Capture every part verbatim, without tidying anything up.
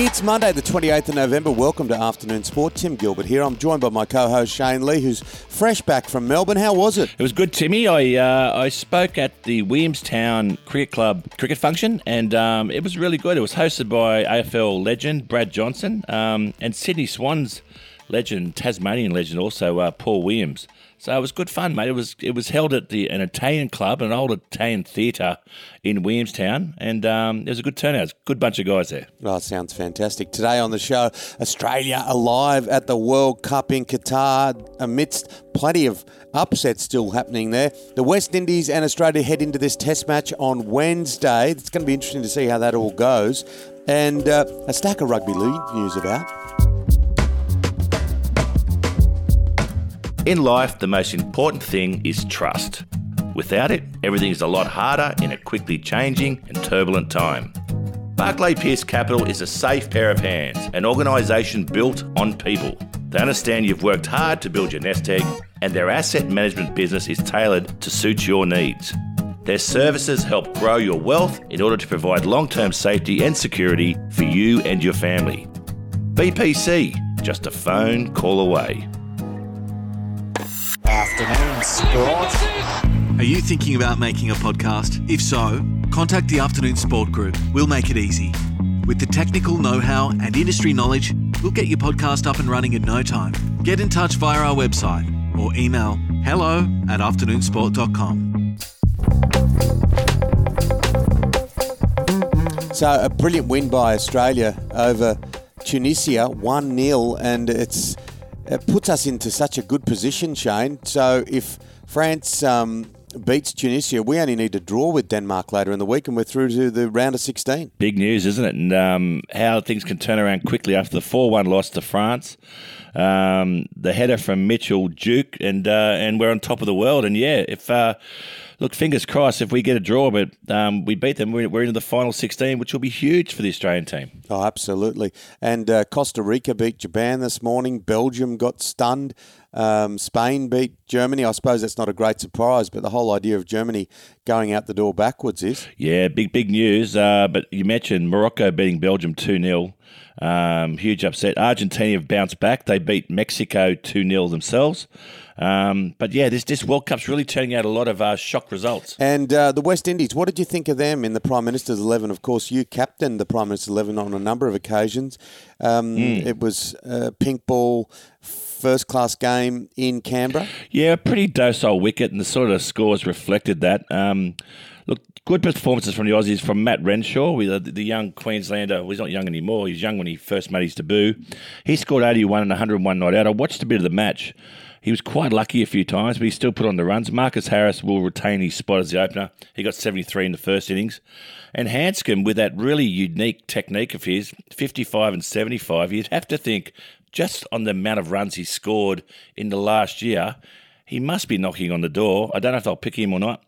It's Monday the twenty-eighth of November. Welcome to Afternoon Sport. Tim Gilbert here. I'm joined by my co-host Shane Lee, who's fresh back from Melbourne. How was it? It was good, Timmy. I uh, I spoke at the Williamstown Cricket Club cricket function, and um, it was really good. It was hosted by A F L legend Brad Johnson um, and Sydney Swans legend, Tasmanian legend also, uh, Paul Williams. So it was good fun, mate. It was it was held at the an Italian club, an old Italian theatre in Williamstown, and um, it was a good turnout. It was a good bunch of guys there. Oh, sounds fantastic. Today on the show, Australia alive at the World Cup in Qatar amidst plenty of upsets still happening there. The West Indies and Australia head into this test match on Wednesday. It's going to be interesting to see how that all goes. And uh, a stack of rugby league news about. In life, the most important thing is trust. Without it, everything is a lot harder in a quickly changing and turbulent time. Barclay Pierce Capital is a safe pair of hands, an organisation built on people. They understand you've worked hard to build your nest egg, and their asset management business is tailored to suit your needs. Their services help grow your wealth in order to provide long-term safety and security for you and your family. B P C, just a phone call away. Afternoon Sport. Are you thinking about making a podcast? If so, contact the Afternoon Sport Group. We'll make it easy. With the technical know-how and industry knowledge, we'll get your podcast up and running in no time. Get in touch via our website or email hello at afternoonsport dot com. So a brilliant win by Australia over Tunisia, one nil, and it's... It puts us into such a good position, Shane. So if France um, beats Tunisia, we only need to draw with Denmark later in the week and we're through to the round of sixteen. Big news, isn't it? And um, how things can turn around quickly after the four one loss to France. Um, the header from Mitchell Duke, and uh, and we're on top of the world. And yeah, if... Uh, Look, fingers crossed if we get a draw, but um, we beat them. We're, we're into the final sixteen, which will be huge for the Australian team. Oh, absolutely. And uh, Costa Rica beat Japan this morning. Belgium got stunned. Um, Spain beat Germany. I suppose that's not a great surprise, but the whole idea of Germany going out the door backwards is. Yeah, big, big news. Uh, but you mentioned Morocco beating Belgium two nil. Um, huge upset. Argentina have bounced back. They beat Mexico two nil themselves. Um, but yeah, this, this World Cup's really turning out a lot of uh, shock results. And uh, the West Indies, what did you think of them in the Prime Minister's Eleven? Of course, you captained the Prime Minister's Eleven on a number of occasions. Um, mm. It was uh, pink ball, first-class game in Canberra. Yeah, pretty docile wicket, and the sort of scores reflected that. Um, look, good performances from the Aussies, from Matt Renshaw, the young Queenslander. Well, he's not young anymore. He was young when he first made his debut. He scored eighty-one and one hundred and one not out. I watched a bit of the match. He was quite lucky a few times, but he still put on the runs. Marcus Harris will retain his spot as the opener. He got seventy-three in the first innings. And Hanscom, with that really unique technique of his, fifty-five and seventy-five, you'd have to think just on the amount of runs he scored in the last year, he must be knocking on the door. I don't know if they'll pick him or not.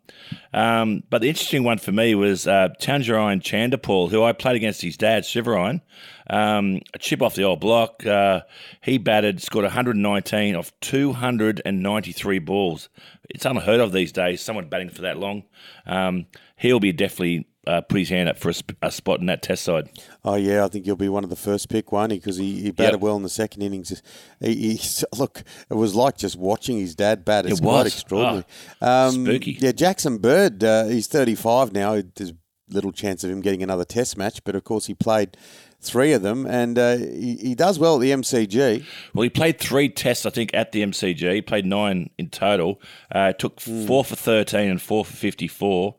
Um, but the interesting one for me was uh, Tangerine Chanderpaul, who I played against his dad, Shivarine. Um, a chip off the old block. Uh, he batted, scored one hundred nineteen off two hundred ninety-three balls. It's unheard of these days, someone batting for that long. Um, he'll be definitely... Uh, put his hand up for a, sp- a spot in that test side. Oh, yeah, I think he'll be one of the first pick, won't he? Because he, he batted yep. well in the second innings. He, he, look, it was like just watching his dad bat. It's it was. quite extraordinary. Oh, um, spooky. Yeah, Jackson Bird, uh, he's thirty-five now. There's little chance of him getting another test match, but of course he played three of them, and uh, he, he does well at the M C G. Well, he played three tests, I think, at the M C G. He played nine in total. Uh, took four mm. for thirteen and four for fifty-four.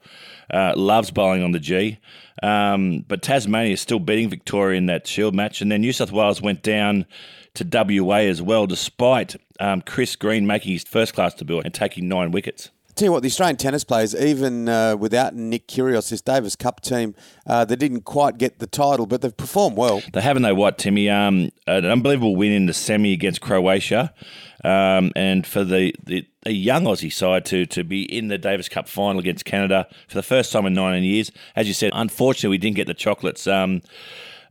Uh, loves bowling on the G. Um, but Tasmania is still beating Victoria in that Shield match. And then New South Wales went down to W A as well, despite um, Chris Green making his first-class debut and taking nine wickets. Tell you what, the Australian tennis players, even uh, without Nick Kyrgios, this Davis Cup team, uh, they didn't quite get the title, but they've performed well. They haven't, they what, Timmy? Um, an unbelievable win in the semi against Croatia. Um, and for the, the, the young Aussie side to to be in the Davis Cup final against Canada for the first time in nineteen years. As you said, unfortunately, we didn't get the chocolates. Um,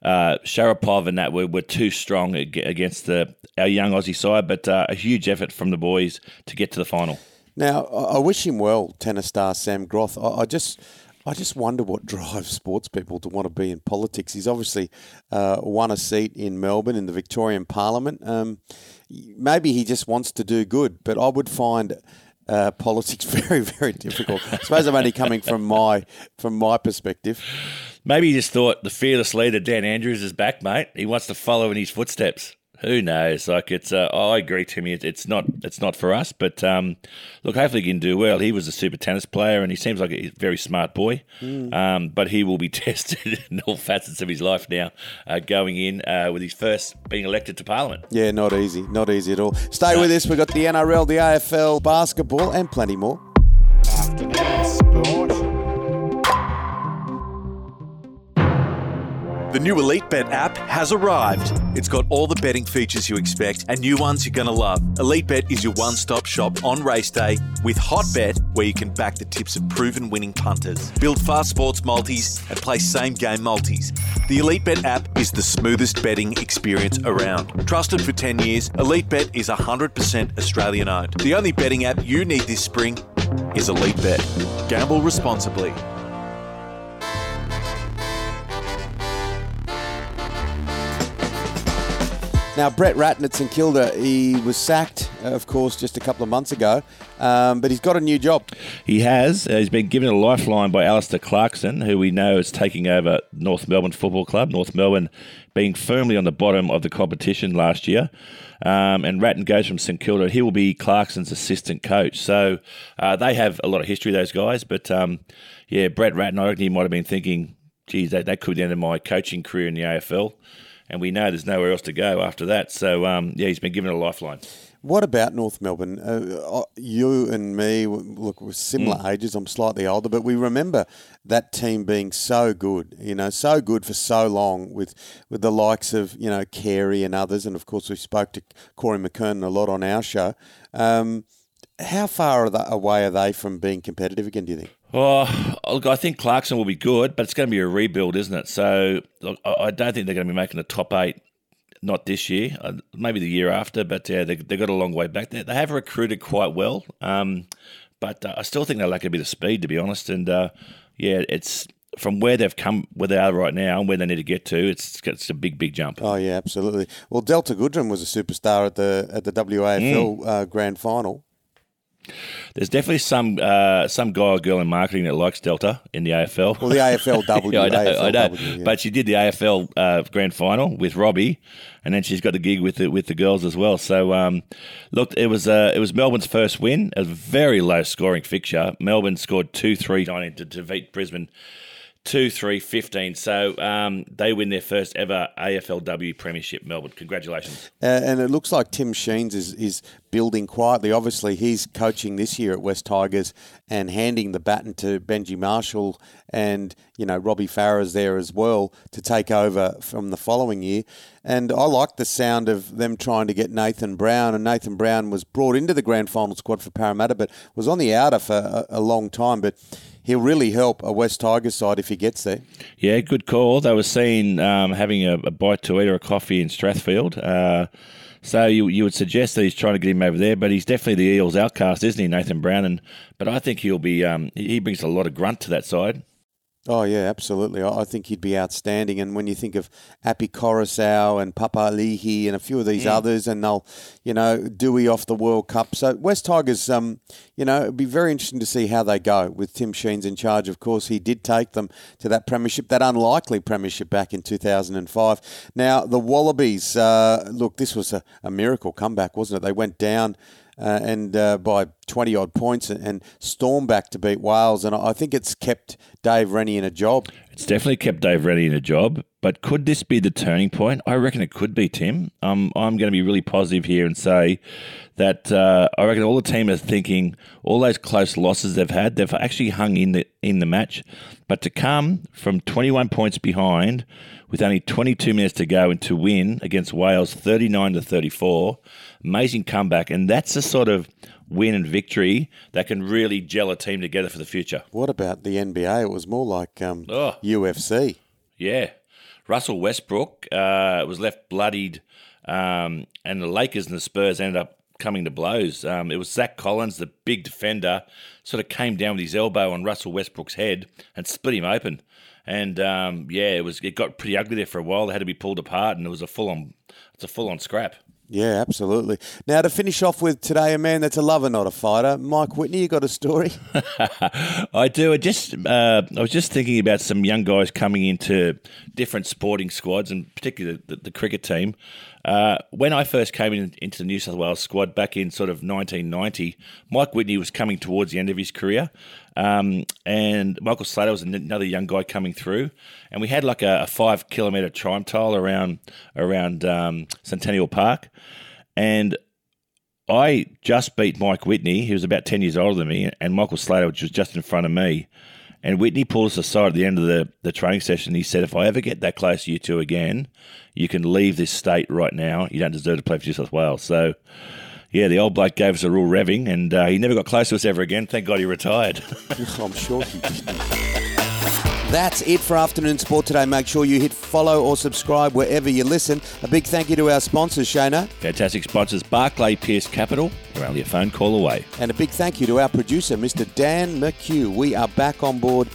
uh, Sharapov and that were, were too strong against the our young Aussie side, but uh, a huge effort from the boys to get to the final. Now, I wish him well, tennis star Sam Groth. I just I just wonder what drives sports people to want to be in politics. He's obviously uh, won a seat in Melbourne in the Victorian Parliament. Um, maybe he just wants to do good, but I would find uh, politics very, very difficult. I suppose I'm only coming from my from my perspective. Maybe he just thought the fearless leader Dan Andrews is back, mate. He wants to follow in his footsteps. Who knows? Like it's, uh, I agree, Timmy. It, it's not, it's not for us. But um, look, hopefully he can do well. He was a super tennis player, and he seems like a very smart boy. Mm. Um, but he will be tested in all facets of his life now, uh, going in uh, with his first being elected to Parliament. Yeah, not easy, not easy at all. Stay no. with us. We've got the N R L, the A F L, basketball, and plenty more. Afternoon sport. The new Elite Bet app has arrived. It's got all the betting features you expect and new ones you're going to love. Elite Bet is your one-stop shop on race day with Hot Bet, where you can back the tips of proven winning punters. Build fast sports multis and play same-game multis. The Elite Bet app is the smoothest betting experience around. Trusted for ten years, Elite Bet is one hundred percent Australian-owned. The only betting app you need this spring is Elite Bet. Gamble responsibly. Now, Brett Ratten at St Kilda, he was sacked, of course, just a couple of months ago, um, but he's got a new job. He has. Uh, he's been given a lifeline by Alistair Clarkson, who we know is taking over North Melbourne Football Club. North Melbourne being firmly on the bottom of the competition last year. Um, and Ratten goes from St Kilda. He will be Clarkson's assistant coach. So uh, they have a lot of history, those guys. But, um, yeah, Brett Ratten, I reckon he might have been thinking, geez, that, that could be the end of my coaching career in the A F L. And we know there's nowhere else to go after that. So, um, yeah, he's been given a lifeline. What about North Melbourne? Uh, you and me, look, we're similar mm. ages. I'm slightly older, but we remember that team being so good, you know, so good for so long with with the likes of, you know, Carey and others. And, of course, we spoke to Corey McKernan a lot on our show. Um, how far are they, away are they from being competitive again, do you think? Oh, look, I think Clarkson will be good, but it's going to be a rebuild, isn't it? So look, I don't think they're going to be making the top eight, not this year, maybe the year after, but yeah, they, they've got a long way back there. They have recruited quite well, um, but uh, I still think they lack a bit of speed, to be honest. And uh, yeah, it's from where they've come, where they are right now and where they need to get to, it's it's a big, big jump. Oh, yeah, absolutely. Well, Delta Goodrum was a superstar at the, at the W A F L mm. uh, Grand Final. There's definitely some uh, some guy or girl in marketing that likes Delta in the A F L. Well, the A F L W. yeah, I know, A F L I know. W, yeah. But she did the A F L uh, Grand Final with Robbie, and then she's got the gig with the, with the girls as well. So, um, look, it was uh, it was Melbourne's first win. A very low scoring fixture. Melbourne scored two three nineteen to defeat Brisbane two three fifteen. So um, they win their first ever A F L W Premiership, Melbourne. Congratulations. Uh, and it looks like Tim Sheens is, is building quietly. Obviously, he's coaching this year at West Tigers and handing the baton to Benji Marshall and, you know, Robbie Farah's there as well to take over from the following year. And I like the sound of them trying to get Nathan Brown. And Nathan Brown was brought into the grand final squad for Parramatta, but was on the outer for a, a long time. But he'll really help a West Tigers side if he gets there. Yeah, good call. They were seen um, having a, a bite to eat or a coffee in Strathfield. Uh, so you you would suggest that he's trying to get him over there, but he's definitely the Eels outcast, isn't he, Nathan Brown? And, but I think he'll be um, he brings a lot of grunt to that side. Oh, yeah, absolutely. I think he'd be outstanding. And when you think of Api Coruscant and Papali'i and a few of these yeah. others, and they'll, you know, Dewey off the World Cup. So West Tigers, um, you know, it'd be very interesting to see how they go with Tim Sheens in charge. Of course, he did take them to that premiership, that unlikely premiership back in two thousand five. Now, the Wallabies, uh, look, this was a, a miracle comeback, wasn't it? They went down Uh, and uh, by twenty-odd points and, and storm back to beat Wales. And I think it's kept Dave Rennie in a job. It's definitely kept Dave Rennie in a job. But could this be the turning point? I reckon it could be, Tim. Um, I'm going to be really positive here and say that uh, I reckon all the team are thinking all those close losses they've had, they've actually hung in the, in the match. But to come from twenty-one points behind with only twenty-two minutes to go and to win against Wales thirty-nine to thirty-four, amazing comeback, and that's the sort of win and victory that can really gel a team together for the future. What about the N B A? It was more like um, oh, U F C. Yeah. Russell Westbrook uh, was left bloodied, um, and the Lakers and the Spurs ended up coming to blows. Um, it was Zach Collins, the big defender, sort of came down with his elbow on Russell Westbrook's head and split him open. And um, yeah, it was it got pretty ugly there for a while. They had to be pulled apart, and it was a full on it's a full on scrap. Yeah, absolutely. Now, to finish off with today, a man that's a lover, not a fighter, Mike Whitney, you got a story? I do. I just uh, I was just thinking about some young guys coming into different sporting squads, and particularly the, the, the cricket team. Uh, when I first came in, into the New South Wales squad back in sort of nineteen ninety, Mike Whitney was coming towards the end of his career, um, and Michael Slater was another young guy coming through. And we had like a, a five-kilometre time trial around, around um, Centennial Park. And I just beat Mike Whitney. He was about ten years older than me, and Michael Slater was just in front of me. And Whitney pulled us aside at the end of the, the training session. He said, if I ever get that close to you two again, you can leave this state right now. You don't deserve to play for New South Wales. So, yeah, the old bloke gave us a real revving, and uh, he never got close to us ever again. Thank God he retired. I'm sure he didn't. That's it for Afternoon Sport today. Make sure you hit follow or subscribe wherever you listen. A big thank you to our sponsors, Shana. Fantastic sponsors, Barclay Pierce Capital. They're only a phone call away. And a big thank you to our producer, Mister Dan McHugh. We are back on board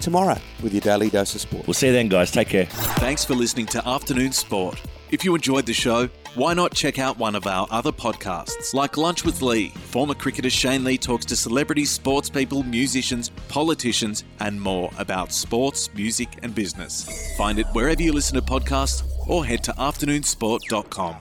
tomorrow with your Daily Dose of Sport. We'll see you then, guys. Take care. Thanks for listening to Afternoon Sport. If you enjoyed the show, why not check out one of our other podcasts, like Lunch with Lee. Former cricketer Shane Lee talks to celebrities, sports people, musicians, politicians, and more about sports, music, and business. Find it wherever you listen to podcasts or head to afternoon sport dot com.